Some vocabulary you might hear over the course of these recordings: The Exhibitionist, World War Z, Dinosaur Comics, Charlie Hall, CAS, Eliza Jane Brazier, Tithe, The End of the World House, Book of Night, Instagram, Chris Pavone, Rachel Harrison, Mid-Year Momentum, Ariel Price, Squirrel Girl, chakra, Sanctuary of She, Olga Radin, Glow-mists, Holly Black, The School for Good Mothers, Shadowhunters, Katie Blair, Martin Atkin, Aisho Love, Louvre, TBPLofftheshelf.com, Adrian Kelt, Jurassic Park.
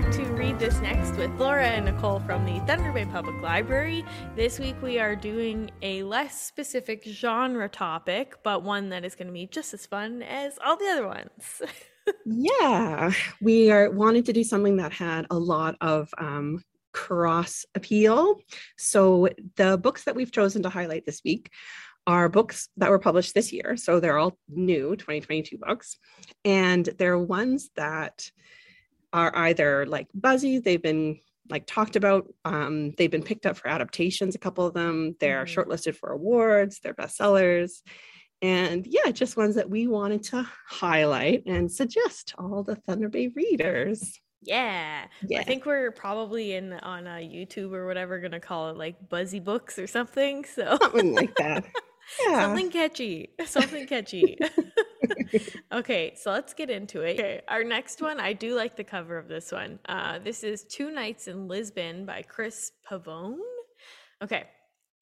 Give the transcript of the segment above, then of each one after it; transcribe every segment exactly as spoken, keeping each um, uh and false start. back to Read This Next with Laura and Nicole from the Thunder Bay Public Library. This week we are doing a less specific genre topic, but one that is going to be just as fun as all the other ones. Yeah, we are wanted to do something that had a lot of um, cross appeal. So the books that we've chosen to highlight this week are books that were published this year. So they're all new twenty twenty-two books. And they're ones that are either like buzzy, they've been like talked about, um, they've been picked up for adaptations, a couple of them. They're mm-hmm. shortlisted for awards, they're bestsellers. And yeah, just ones that we wanted to highlight and suggest to all the Thunder Bay readers. Yeah. yeah, I think we're probably in on a YouTube or whatever, going to call it like Buzzy Books or something. So something like that. Yeah. Something catchy. Something catchy. Okay, so let's get into it. Okay, our next one, I do like the cover of this one. Uh, this is Two Nights in Lisbon by Chris Pavone. Okay,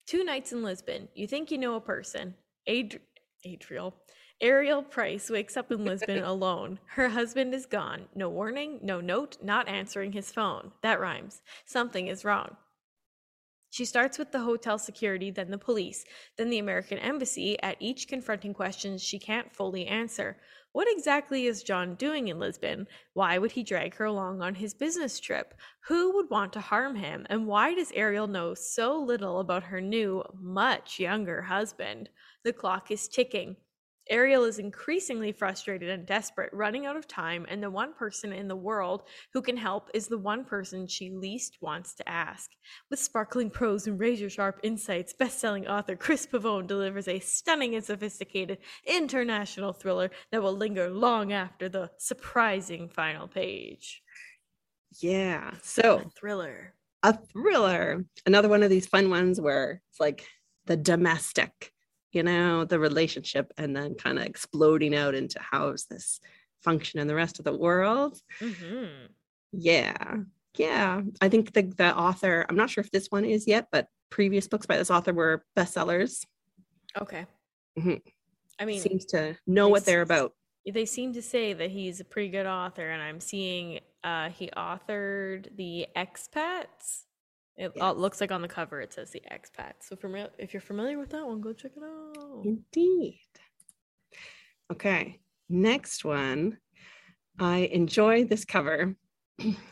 Two Nights in Lisbon. You think you know a person. Ad- Adriel. Ariel Price wakes up in Lisbon alone. Her husband is gone. No warning, no note, not answering his phone. That rhymes. Something is wrong. She starts with the hotel security, then the police, then the American embassy, at each confronting questions she can't fully answer. What exactly is John doing in Lisbon? Why would he drag her along on his business trip? Who would want to harm him? And why does Ariel know so little about her new, much younger husband? The clock is ticking. Ariel is increasingly frustrated and desperate, running out of time, and the one person in the world who can help is the one person she least wants to ask. With sparkling prose and razor-sharp insights, best-selling author Chris Pavone delivers a stunning and sophisticated international thriller that will linger long after the surprising final page. Yeah, so... A thriller. A thriller. Another one of these fun ones where it's like the domestic... You know, the relationship and then kind of exploding out into how does this function in the rest of the world. Mm-hmm. Yeah. Yeah. I think the, the author, I'm not sure if this one is yet, but previous books by this author were bestsellers. Okay. Mm-hmm. I mean, seems to know they, what they're about. They seem to say that he's a pretty good author, and I'm seeing uh, he authored The Expats. It yes. looks like on the cover it says The Expats. So familiar, if you're familiar with that one, go check it out. Indeed. Okay, next one. I enjoy this cover.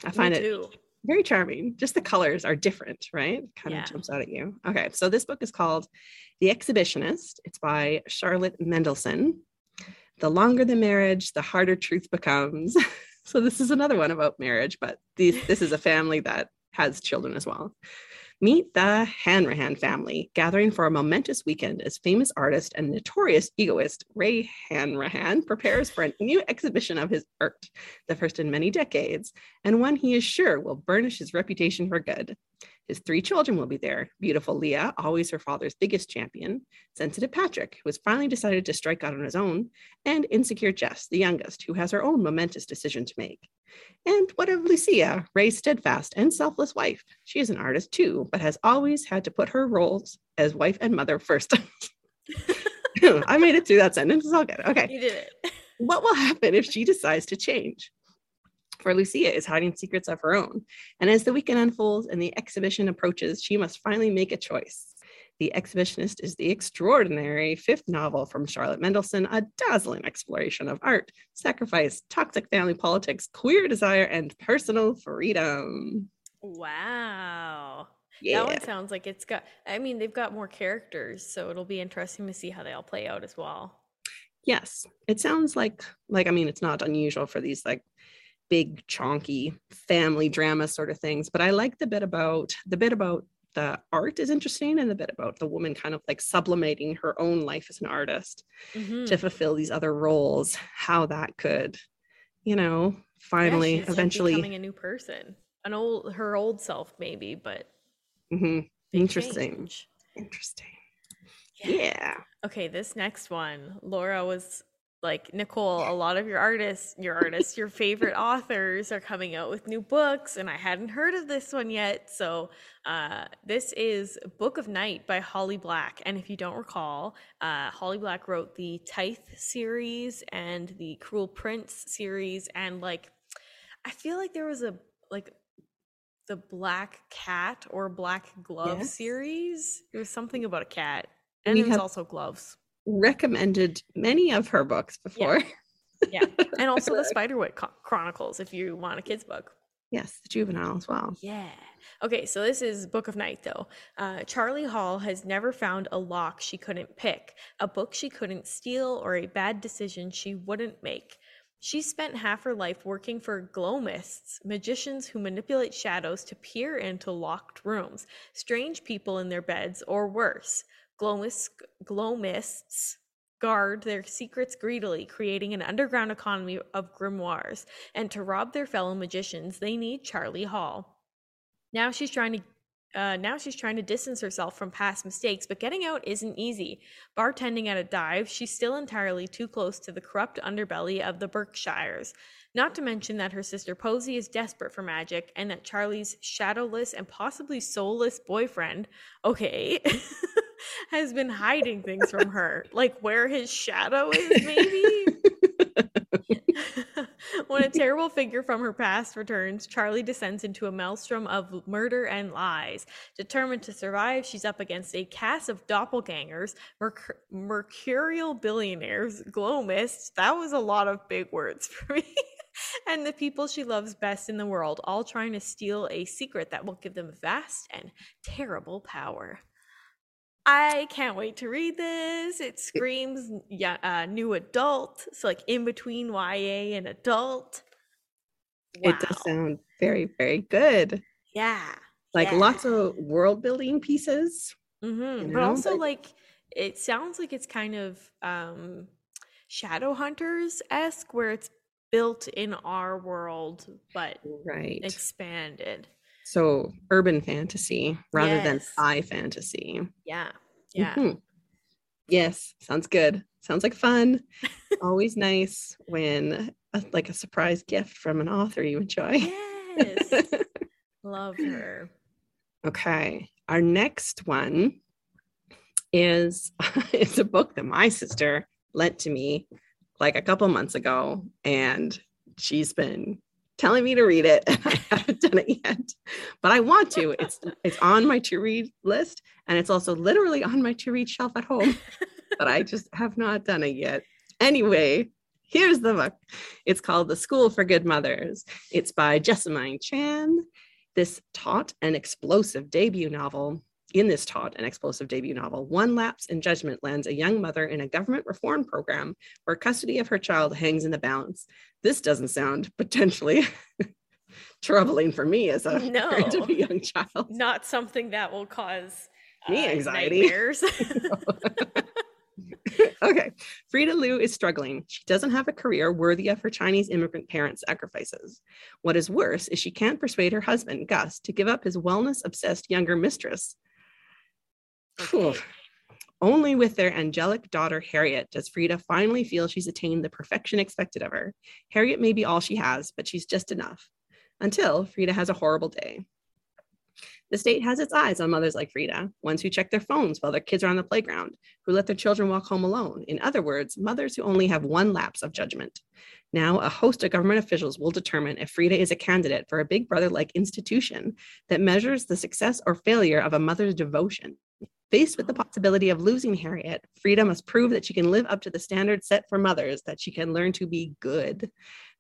I find it very charming. Just the colors are different, right? Kind yeah. of jumps out at you. Okay, so this book is called The Exhibitionist. It's by Charlotte Mendelson. The longer the marriage, the harder truth becomes. So this is another one about marriage, but these, this is a family that has children as well. Meet the Hanrahan family, gathering for a momentous weekend as famous artist and notorious egoist Ray Hanrahan prepares for a new exhibition of his art, the first in many decades, and one he is sure will burnish his reputation for good. His three children will be there. Beautiful Leah, always her father's biggest champion, sensitive Patrick, who has finally decided to strike out on his own, and insecure Jess, the youngest, who has her own momentous decision to make. And what of Lucia, Ray's steadfast and selfless wife? She is an artist too, but has always had to put her roles as wife and mother first. I made it through that sentence. It's all good. Okay. You did it. What will happen if she decides to change? For Lucia is hiding secrets of her own. And as the weekend unfolds and the exhibition approaches, she must finally make a choice. The Exhibitionist is the extraordinary fifth novel from Charlotte Mendelson, a dazzling exploration of art, sacrifice, toxic family politics, queer desire, and personal freedom. Wow. Yeah. That one sounds like it's got, I mean, they've got more characters, so it'll be interesting to see how they all play out as well. Yes. It sounds like, like, I mean, it's not unusual for these, like, big chonky family drama sort of things, but I like the bit about the bit about the art is interesting, and the bit about the woman kind of like sublimating her own life as an artist mm-hmm. to fulfill these other roles, how that could, you know, finally yeah, she's eventually becoming a new person, an old her old self maybe, but mm-hmm. interesting change. interesting yeah. yeah okay this next one, Laura was like, Nicole, a lot of your artists, your artists, your favorite authors are coming out with new books, and I hadn't heard of this one yet. So uh, this is Book of Night by Holly Black. And if you don't recall, uh, Holly Black wrote the Tithe series and the Cruel Prince series. And like, I feel like there was a, like the Black Cat or Black Glove yes. series. It was something about a cat, and it was also gloves. Recommended many of her books before. Yeah, yeah. And also the Spiderwick Chronicles if you want a kid's book. Yes, the juvenile as well. Yeah. Okay, so this is Book of Night, though. Uh, Charlie Hall has never found a lock she couldn't pick, a book she couldn't steal, or a bad decision she wouldn't make. She spent half her life working for glow-mists, magicians who manipulate shadows to peer into locked rooms, strange people in their beds, or worse. Glow-mists, glow-mists guard their secrets greedily, creating an underground economy of grimoires, and to rob their fellow magicians, they need Charlie Hall. Now she's trying to uh, now she's trying to distance herself from past mistakes, but getting out isn't easy. Bartending at a dive, she's still entirely too close to the corrupt underbelly of the Berkshires. Not to mention that her sister Posy is desperate for magic, and that Charlie's shadowless and possibly soulless boyfriend, okay, has been hiding things from her, like where his shadow is, maybe? When a terrible figure from her past returns, Charlie descends into a maelstrom of murder and lies. Determined to survive, she's up against a cast of doppelgangers, merc- mercurial billionaires, glow mists, that was a lot of big words for me, and the people she loves best in the world, all trying to steal a secret that will give them vast and terrible power. I can't wait to read this. It screams yeah, uh, new adult. It's like in between Y A and adult. Wow. It does sound very, very good. Yeah. Like yeah. lots of world building pieces. Mm-hmm. You know? But also but- like it sounds like it's kind of um, Shadowhunters-esque, where it's built in our world, but right. expanded. So urban fantasy rather yes. than high fantasy. Yeah. Yeah. Mm-hmm. Yes. Sounds good. Sounds like fun. Always nice when a, like a surprise gift from an author you enjoy. Yes. Love her. Okay. Our next one is it's a book that my sister lent to me like a couple months ago, and she's been telling me to read it, and I haven't done it yet, but I want to. It's it's on my to-read list, and it's also literally on my to-read shelf at home, but I just have not done it yet. Anyway, here's the book. It's called The School for Good Mothers. It's by Jessamine Chan. This taut and explosive debut novel, in this taut and explosive debut novel, one lapse in judgment lands a young mother in a government reform program where custody of her child hangs in the balance. This doesn't sound potentially troubling for me as a no, parent of a young child. Not something that will cause uh, me anxiety. Nightmares. Okay. Frida Liu is struggling. She doesn't have a career worthy of her Chinese immigrant parents' sacrifices. What is worse is she can't persuade her husband, Gus, to give up his wellness-obsessed younger mistress. Okay. Only with their angelic daughter, Harriet, does Frida finally feel she's attained the perfection expected of her. Harriet may be all she has, but she's just enough. Until Frida has a horrible day. The state has its eyes on mothers like Frida, ones who check their phones while their kids are on the playground, who let their children walk home alone. In other words, mothers who only have one lapse of judgment. Now, a host of government officials will determine if Frida is a candidate for a big brother-like institution that measures the success or failure of a mother's devotion. Faced with the possibility of losing Harriet, Frida must prove that she can live up to the standard set for mothers, that she can learn to be good.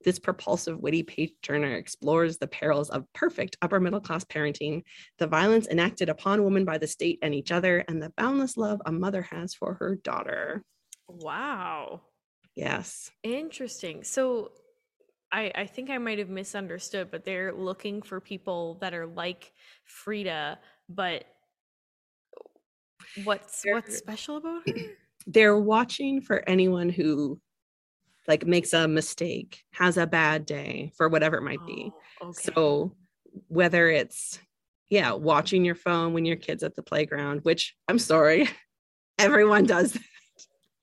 This propulsive, witty page-turner explores the perils of perfect upper-middle-class parenting, the violence enacted upon women by the state and each other, and the boundless love a mother has for her daughter. Wow. Yes. Interesting. So I, I think I might have misunderstood, but they're looking for people that are like Frida, but... What's they're, what's special about her? They're watching for anyone who like makes a mistake, has a bad day for whatever it might oh, be. Okay. So whether it's, yeah, watching your phone when your kid's at the playground, which I'm sorry, everyone does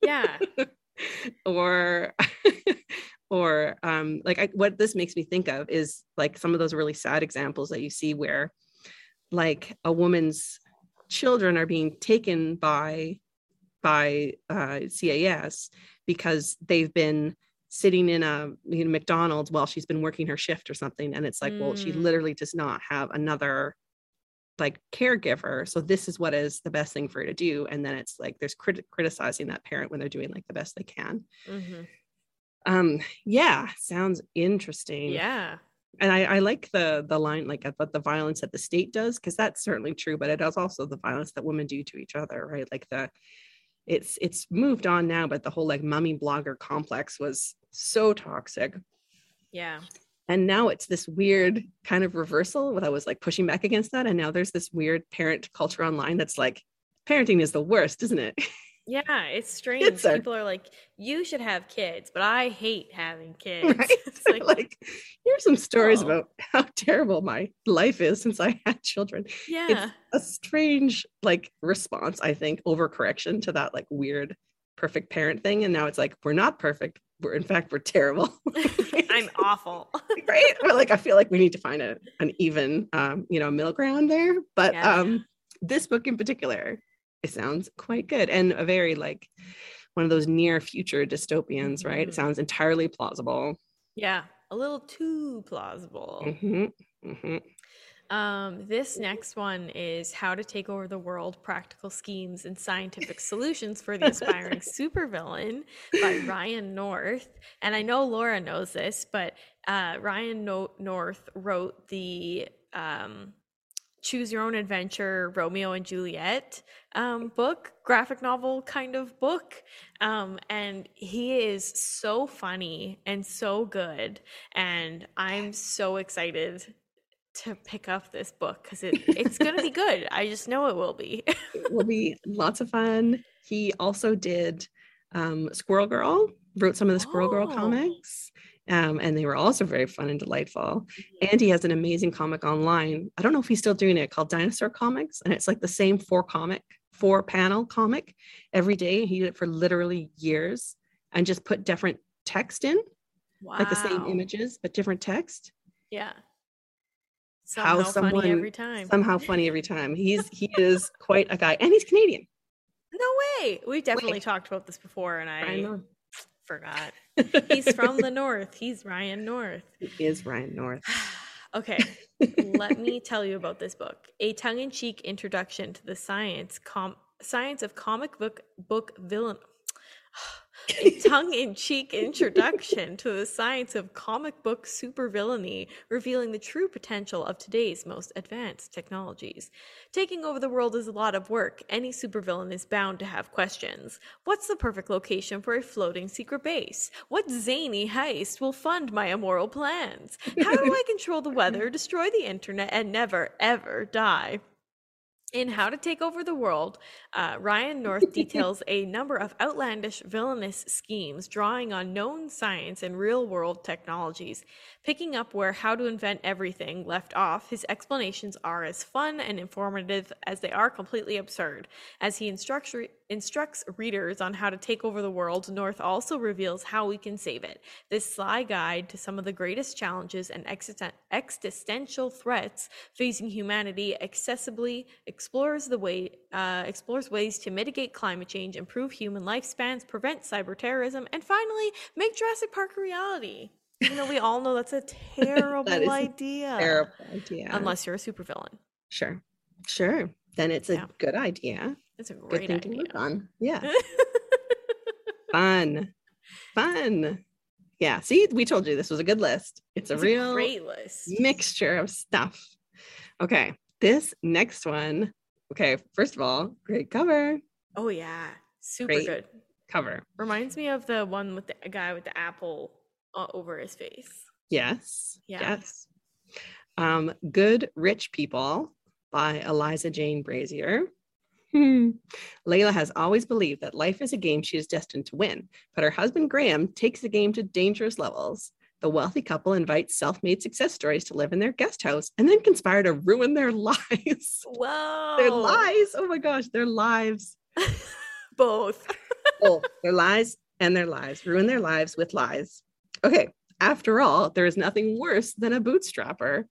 that. Yeah. or or um like I, what this makes me think of is like some of those really sad examples that you see where like a woman's children are being taken by by uh C A S because they've been sitting in a you know, McDonald's while she's been working her shift or something. And it's like, mm. well, she literally does not have another like caregiver. So this is what is the best thing for her to do. And then it's like, there's crit- criticizing that parent when they're doing like the best they can. Mm-hmm. Um, yeah. Sounds interesting. Yeah. And I, I like the, the line, like about the violence that the state does, because that's certainly true, but it is also the violence that women do to each other, right? Like the, it's, it's moved on now, but the whole like mommy blogger complex was so toxic. Yeah. And now it's this weird kind of reversal where I was like pushing back against that. And now there's this weird parent culture online that's like, parenting is the worst, isn't it? Yeah, it's strange. Kids are, people are like, you should have kids, but I hate having kids. Right? It's like, like, here's some stories oh. about how terrible my life is since I had children. Yeah. It's a strange like response, I think, overcorrection to that like weird perfect parent thing. And now it's like, we're not perfect. We're in fact, we're terrible. I'm awful. Right? We're like, I feel like we need to find a, an even, um, you know, middle ground there. But yeah. um, this book in particular, it sounds quite good, and a very like one of those near future dystopians, mm-hmm. right? It sounds entirely plausible. Yeah, a little too plausible. Mm-hmm. Mm-hmm. Um, this next one is How to Take Over the World, Practical Schemes and Scientific Solutions for the Aspiring Supervillain by Ryan North. And I know Laura knows this, but uh, Ryan no- North wrote the um, Choose Your Own Adventure, Romeo and Juliet um, book, graphic novel kind of book. Um, and he is so funny and so good. And I'm so excited to pick up this book because it, it's going to be good. I just know it will be. It will be lots of fun. He also did um, Squirrel Girl, wrote some of the Squirrel oh. Girl comics. Um, and they were also very fun and delightful. And he has an amazing comic online. I don't know if he's still doing it, called Dinosaur Comics. And it's like the same four comic, four panel comic every day. He did it for literally years and just put different text in, wow. like the same images, but different text. Yeah. Somehow How someone, funny every time. Somehow funny every time. He's, he is quite a guy, and he's Canadian. No way. We've definitely Wait. talked about this before. And I, I know. forgot. He's from the north. He's Ryan North. He is Ryan North. Okay, let me tell you about this book. A tongue-in-cheek introduction to the science com- science of comic book book villain. A tongue-in-cheek introduction to the science of comic book supervillainy, revealing the true potential of today's most advanced technologies. Taking over the world is a lot of work. Any supervillain is bound to have questions. What's the perfect location for a floating secret base? What zany heist will fund my immoral plans? How do I control the weather, destroy the internet, and never, ever die? In How to Take Over the World, uh, Ryan North details a number of outlandish villainous schemes drawing on known science and real-world technologies. Picking up where How to Invent Everything left off, his explanations are as fun and informative as they are completely absurd. As he instructs re- instructs readers on how to take over the world, North also reveals how we can save it. This sly guide to some of the greatest challenges and existen- existential threats facing humanity accessibly explores the way uh, explores ways to mitigate climate change, improve human lifespans, prevent cyber terrorism, and finally make Jurassic Park a reality. Even though we all know that's a terrible that idea. A terrible idea. Unless you're a supervillain. Sure, sure. Then it's a yeah. good idea. It's a great good thing idea. To work on. Yeah. Fun, fun. Yeah. See, we told you this was a good list. It's a it's real a great list. Mixture of stuff. Okay. This next one, okay, first of all, great cover. Oh, yeah. Super great good. Cover. Reminds me of the one with the guy with the apple all over his face. Yes. Yeah. Yes. Um, Good Rich People by Eliza Jane Brazier. Hmm. Layla has always believed that life is a game she is destined to win, but her husband Graham takes the game to dangerous levels. The wealthy couple invites self-made success stories to live in their guest house and then conspire to ruin their lives. Whoa. Their lives. Oh my gosh. Their lives. Both. Both. Their lies and their lives. Ruin their lives with lies. Okay. After all, there is nothing worse than a bootstrapper.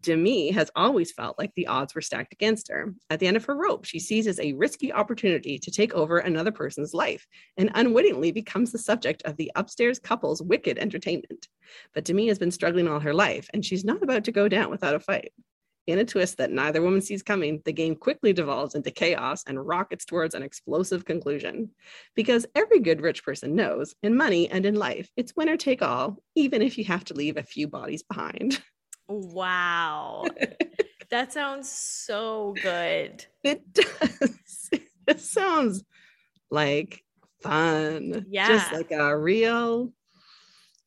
Demi has always felt like the odds were stacked against her. At the end of her rope, she seizes a risky opportunity to take over another person's life and unwittingly becomes the subject of the upstairs couple's wicked entertainment. But Demi has been struggling all her life, and she's not about to go down without a fight. In a twist that neither woman sees coming, the game quickly devolves into chaos and rockets towards an explosive conclusion. Because every good rich person knows, in money and in life, it's winner take all, even if you have to leave a few bodies behind. Wow. That sounds so good. It does. It sounds like fun. Yeah. Just like a real,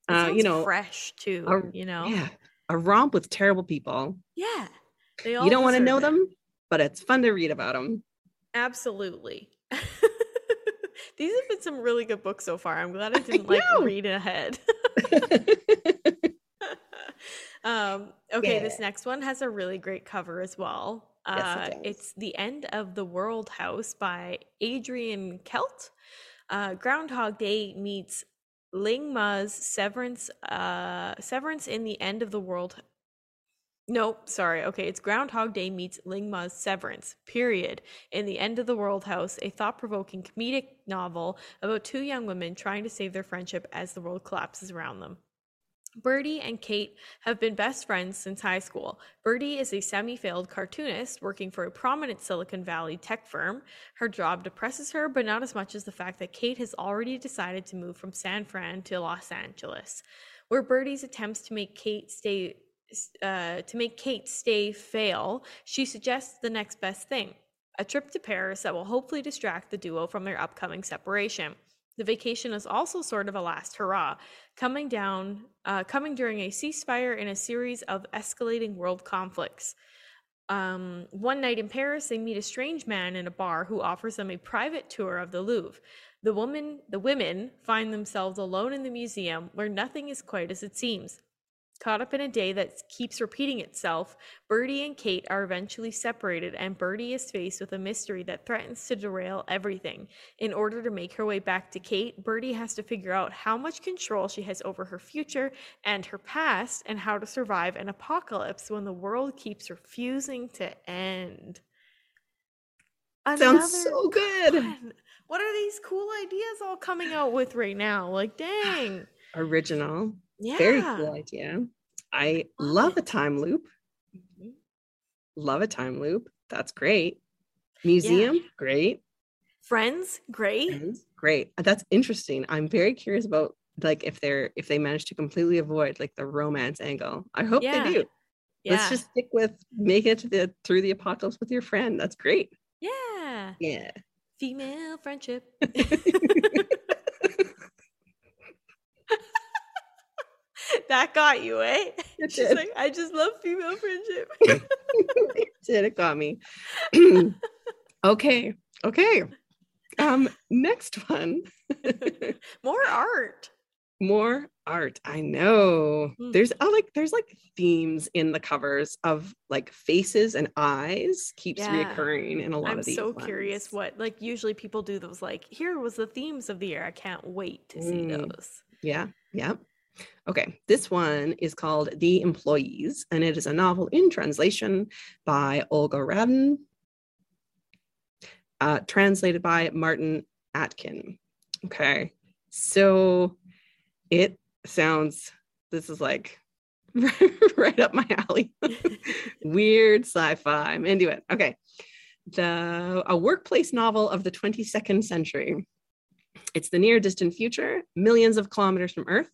uh, you know. fresh too, a, you know. Yeah. A romp with terrible people. Yeah. They all you don't want to know them. them, but it's fun to read about them. Absolutely. These have been some really good books so far. I'm glad I didn't I like read ahead. um, okay. Yeah. This next one has a really great cover as well. Uh, yes, it it's The End of the World House by Adrian Kelt. Uh, Groundhog Day meets Ling Ma's Severance, uh, Severance in the End of the World House. Nope, sorry. Okay, it's Groundhog Day meets Ling Ma's Severance, period, in The End of the World House, a thought-provoking comedic novel about two young women trying to save their friendship as the world collapses around them. Birdie and Kate have been best friends since high school. Birdie is a semi-failed cartoonist working for a prominent Silicon Valley tech firm. Her job depresses her, but not as much as the fact that Kate has already decided to move from San Fran to Los Angeles, where Birdie's attempts to make Kate stay... Uh, to make Kate stay fail, she suggests the next best thing, a trip to Paris that will hopefully distract the duo from their upcoming separation. The vacation is also sort of a last hurrah, coming down, uh, coming during a ceasefire in a series of escalating world conflicts. Um, one night in Paris, they meet a strange man in a bar who offers them a private tour of the Louvre. The woman, the women find themselves alone in the museum where nothing is quite as it seems. Caught up in a day that keeps repeating itself, Birdie and Kate are eventually separated, and Birdie is faced with a mystery that threatens to derail everything. In order to make her way back to Kate, Birdie has to figure out how much control she has over her future and her past, and how to survive an apocalypse when the world keeps refusing to end. Another Sounds so good. One. What are these cool ideas all coming out with right now? Like, dang. Original. Yeah. Very cool idea. I love a time loop. Mm-hmm. Love a time loop. That's great. Museum, yeah. Great. Friends, great. Friends, great. That's interesting. I'm very curious about like if they're if they manage to completely avoid like the romance angle. I hope yeah. they do. Yeah. Let's just stick with making it to the through the apocalypse with your friend. That's great. Yeah. Yeah. Female friendship. That got you, eh? It She's did. Like, I just love female friendship. It did. It got me. Okay. Okay. Um, next one. More art. More art. I know. Mm. There's I like there's like themes in the covers of like faces and eyes keeps yeah. reoccurring in a lot I'm of these. I'm so ones. curious what like usually people do those like here was the themes of the year. I can't wait to see mm. those. Yeah. Yeah. Okay, this one is called The Employees, and it is a novel in translation by Olga Radin, uh, translated by Martin Atkin. Okay, so it sounds, this is like right up my alley. Weird sci-fi. I'm into it. Okay, the a workplace novel of the twenty-second century. It's the near distant future, millions of kilometers from Earth.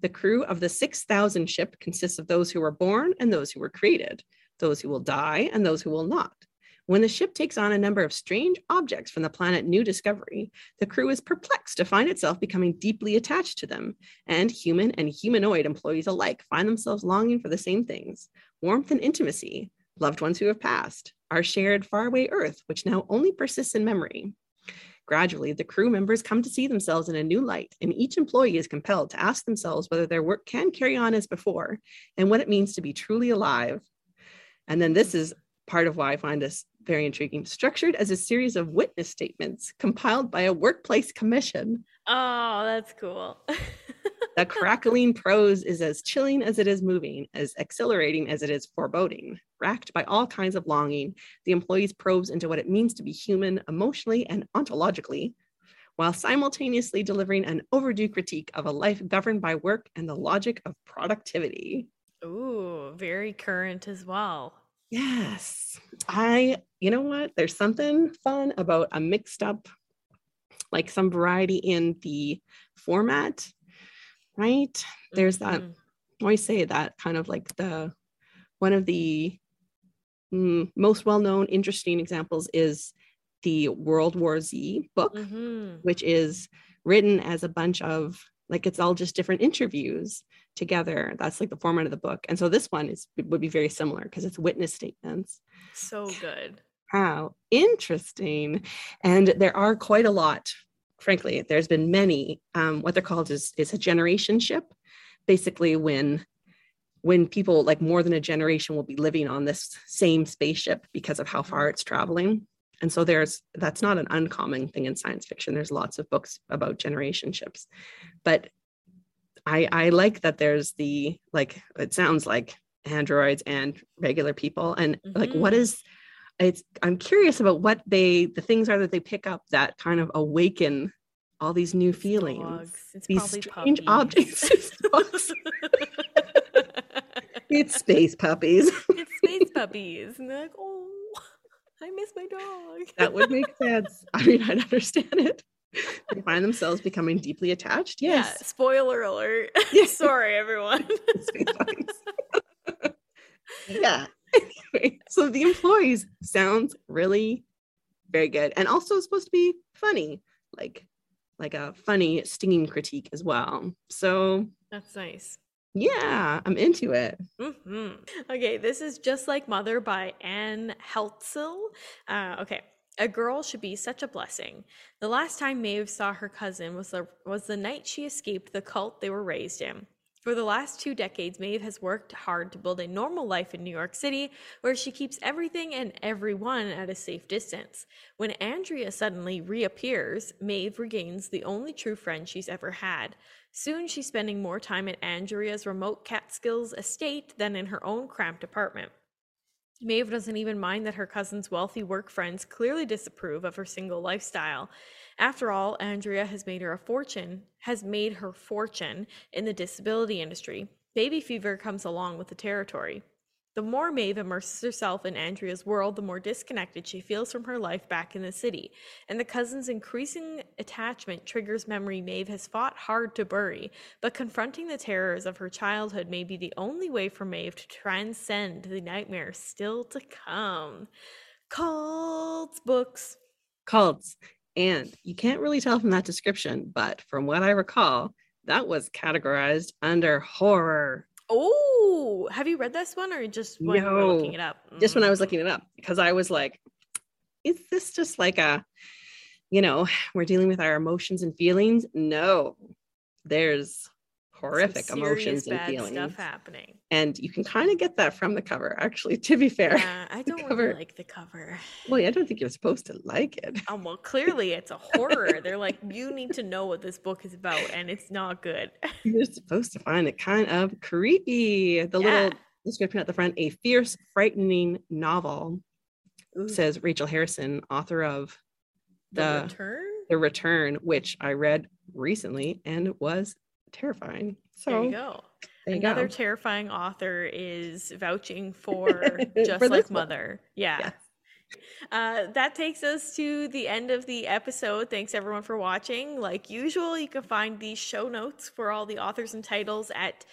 The crew of the six thousand ship consists of those who were born and those who were created, those who will die and those who will not. When the ship takes on a number of strange objects from the planet New Discovery, the crew is perplexed to find itself becoming deeply attached to them, and human and humanoid employees alike find themselves longing for the same things, warmth and intimacy, loved ones who have passed, our shared faraway Earth, which now only persists in memory. Gradually, the crew members come to see themselves in a new light, and each employee is compelled to ask themselves whether their work can carry on as before and what it means to be truly alive. And then this is part of why I find this very intriguing. Structured as a series of witness statements compiled by a workplace commission. Oh, that's cool. The crackling prose is as chilling as it is moving, as exhilarating as it is foreboding. Racked by all kinds of longing, The Employees probes into what it means to be human emotionally and ontologically, while simultaneously delivering an overdue critique of a life governed by work and the logic of productivity. Ooh, very current as well. Yes. I, you know what? There's something fun about a mixed up, like some variety in the format, right? There's that, mm-hmm. I always say that kind of like the, one of the mm, most well-known, interesting examples is the World War Z book, mm-hmm. which is written as a bunch of, like, it's all just different interviews together. That's like the format of the book. And so this one is would be very similar because it's witness statements. So good. How interesting. And there are quite a lot, frankly. There's been many, um, what they're called is, is a generationship. Basically when, when people like more than a generation will be living on this same spaceship because of how far it's traveling. And so there's, that's not an uncommon thing in science fiction. There's lots of books about generationships, but I, I like that there's the, like, it sounds like androids and regular people. And mm-hmm. like, what is, it's, I'm curious about what they, the things are that they pick up that kind of awaken all these new feelings, it's these strange puppies. Objects. It's space puppies. It's space puppies. And they're like, oh. I miss my dog. That would make sense. I mean, I'd understand it. They find themselves becoming deeply attached. Yes. Yeah, spoiler alert. Yeah. Sorry, everyone. Yeah. Anyway, so The Employees sounds really very good. And also supposed to be funny, like, like a funny stinging critique as well. So that's nice. Yeah, I'm into it. Mm-hmm. Okay, this is Just Like Mother by Ann Heltzel. Uh, okay, a girl should be such a blessing. The last time Maeve saw her cousin was the, was the night she escaped the cult they were raised in. For the last two decades, Maeve has worked hard to build a normal life in New York City, where she keeps everything and everyone at a safe distance. When Andrea suddenly reappears, Maeve regains the only true friend she's ever had. Soon she's spending more time at Andrea's remote Catskills estate than in her own cramped apartment. Maeve doesn't even mind that her cousin's wealthy work friends clearly disapprove of her single lifestyle. After all, Andrea has made her a fortune, has made her fortune in the disability industry. Baby fever comes along with the territory. The more Maeve immerses herself in Andrea's world, the more disconnected she feels from her life back in the city, and the cousin's increasing attachment triggers memory Maeve has fought hard to bury, but confronting the terrors of her childhood may be the only way for Maeve to transcend the nightmares still to come. Cults books. Cults. And you can't really tell from that description, but from what I recall, that was categorized under horror. Oh, have you read this one or just when no, you were looking it up? Mm. Just when I was looking it up, because I was like, is this just like a, you know, we're dealing with our emotions and feelings? No, there's horrific Some serious emotions bad and feelings stuff happening. And you can kind of get that from the cover, actually, to be fair. Yeah, I don't really like the cover. Well, yeah, I don't think you're supposed to like it. Um, well, clearly it's a horror. They're like, you need to know what this book is about, and it's not good. You're supposed to find it kind of creepy. The yeah. little description at the front, a fierce, frightening novel, Ooh. Says Rachel Harrison, author of The, the Return? The Return, which I read recently and was terrifying. So there you go. There you Another go. Terrifying author is vouching for Just for Like Mother. Yeah. yeah. Uh, that takes us to the end of the episode. Thanks everyone for watching. Like usual, you can find the show notes for all the authors and titles at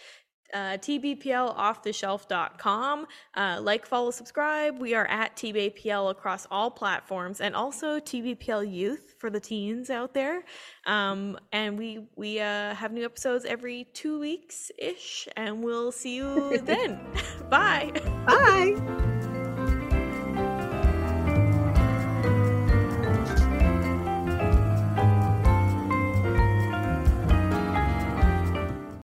Uh, T B P L off the shelf dot com. Uh, like, follow, subscribe. We are at T B P L across all platforms, and also T B P L Youth for the teens out there. Um, and we we uh, have new episodes every two weeks ish, and we'll see you then. Bye. Bye.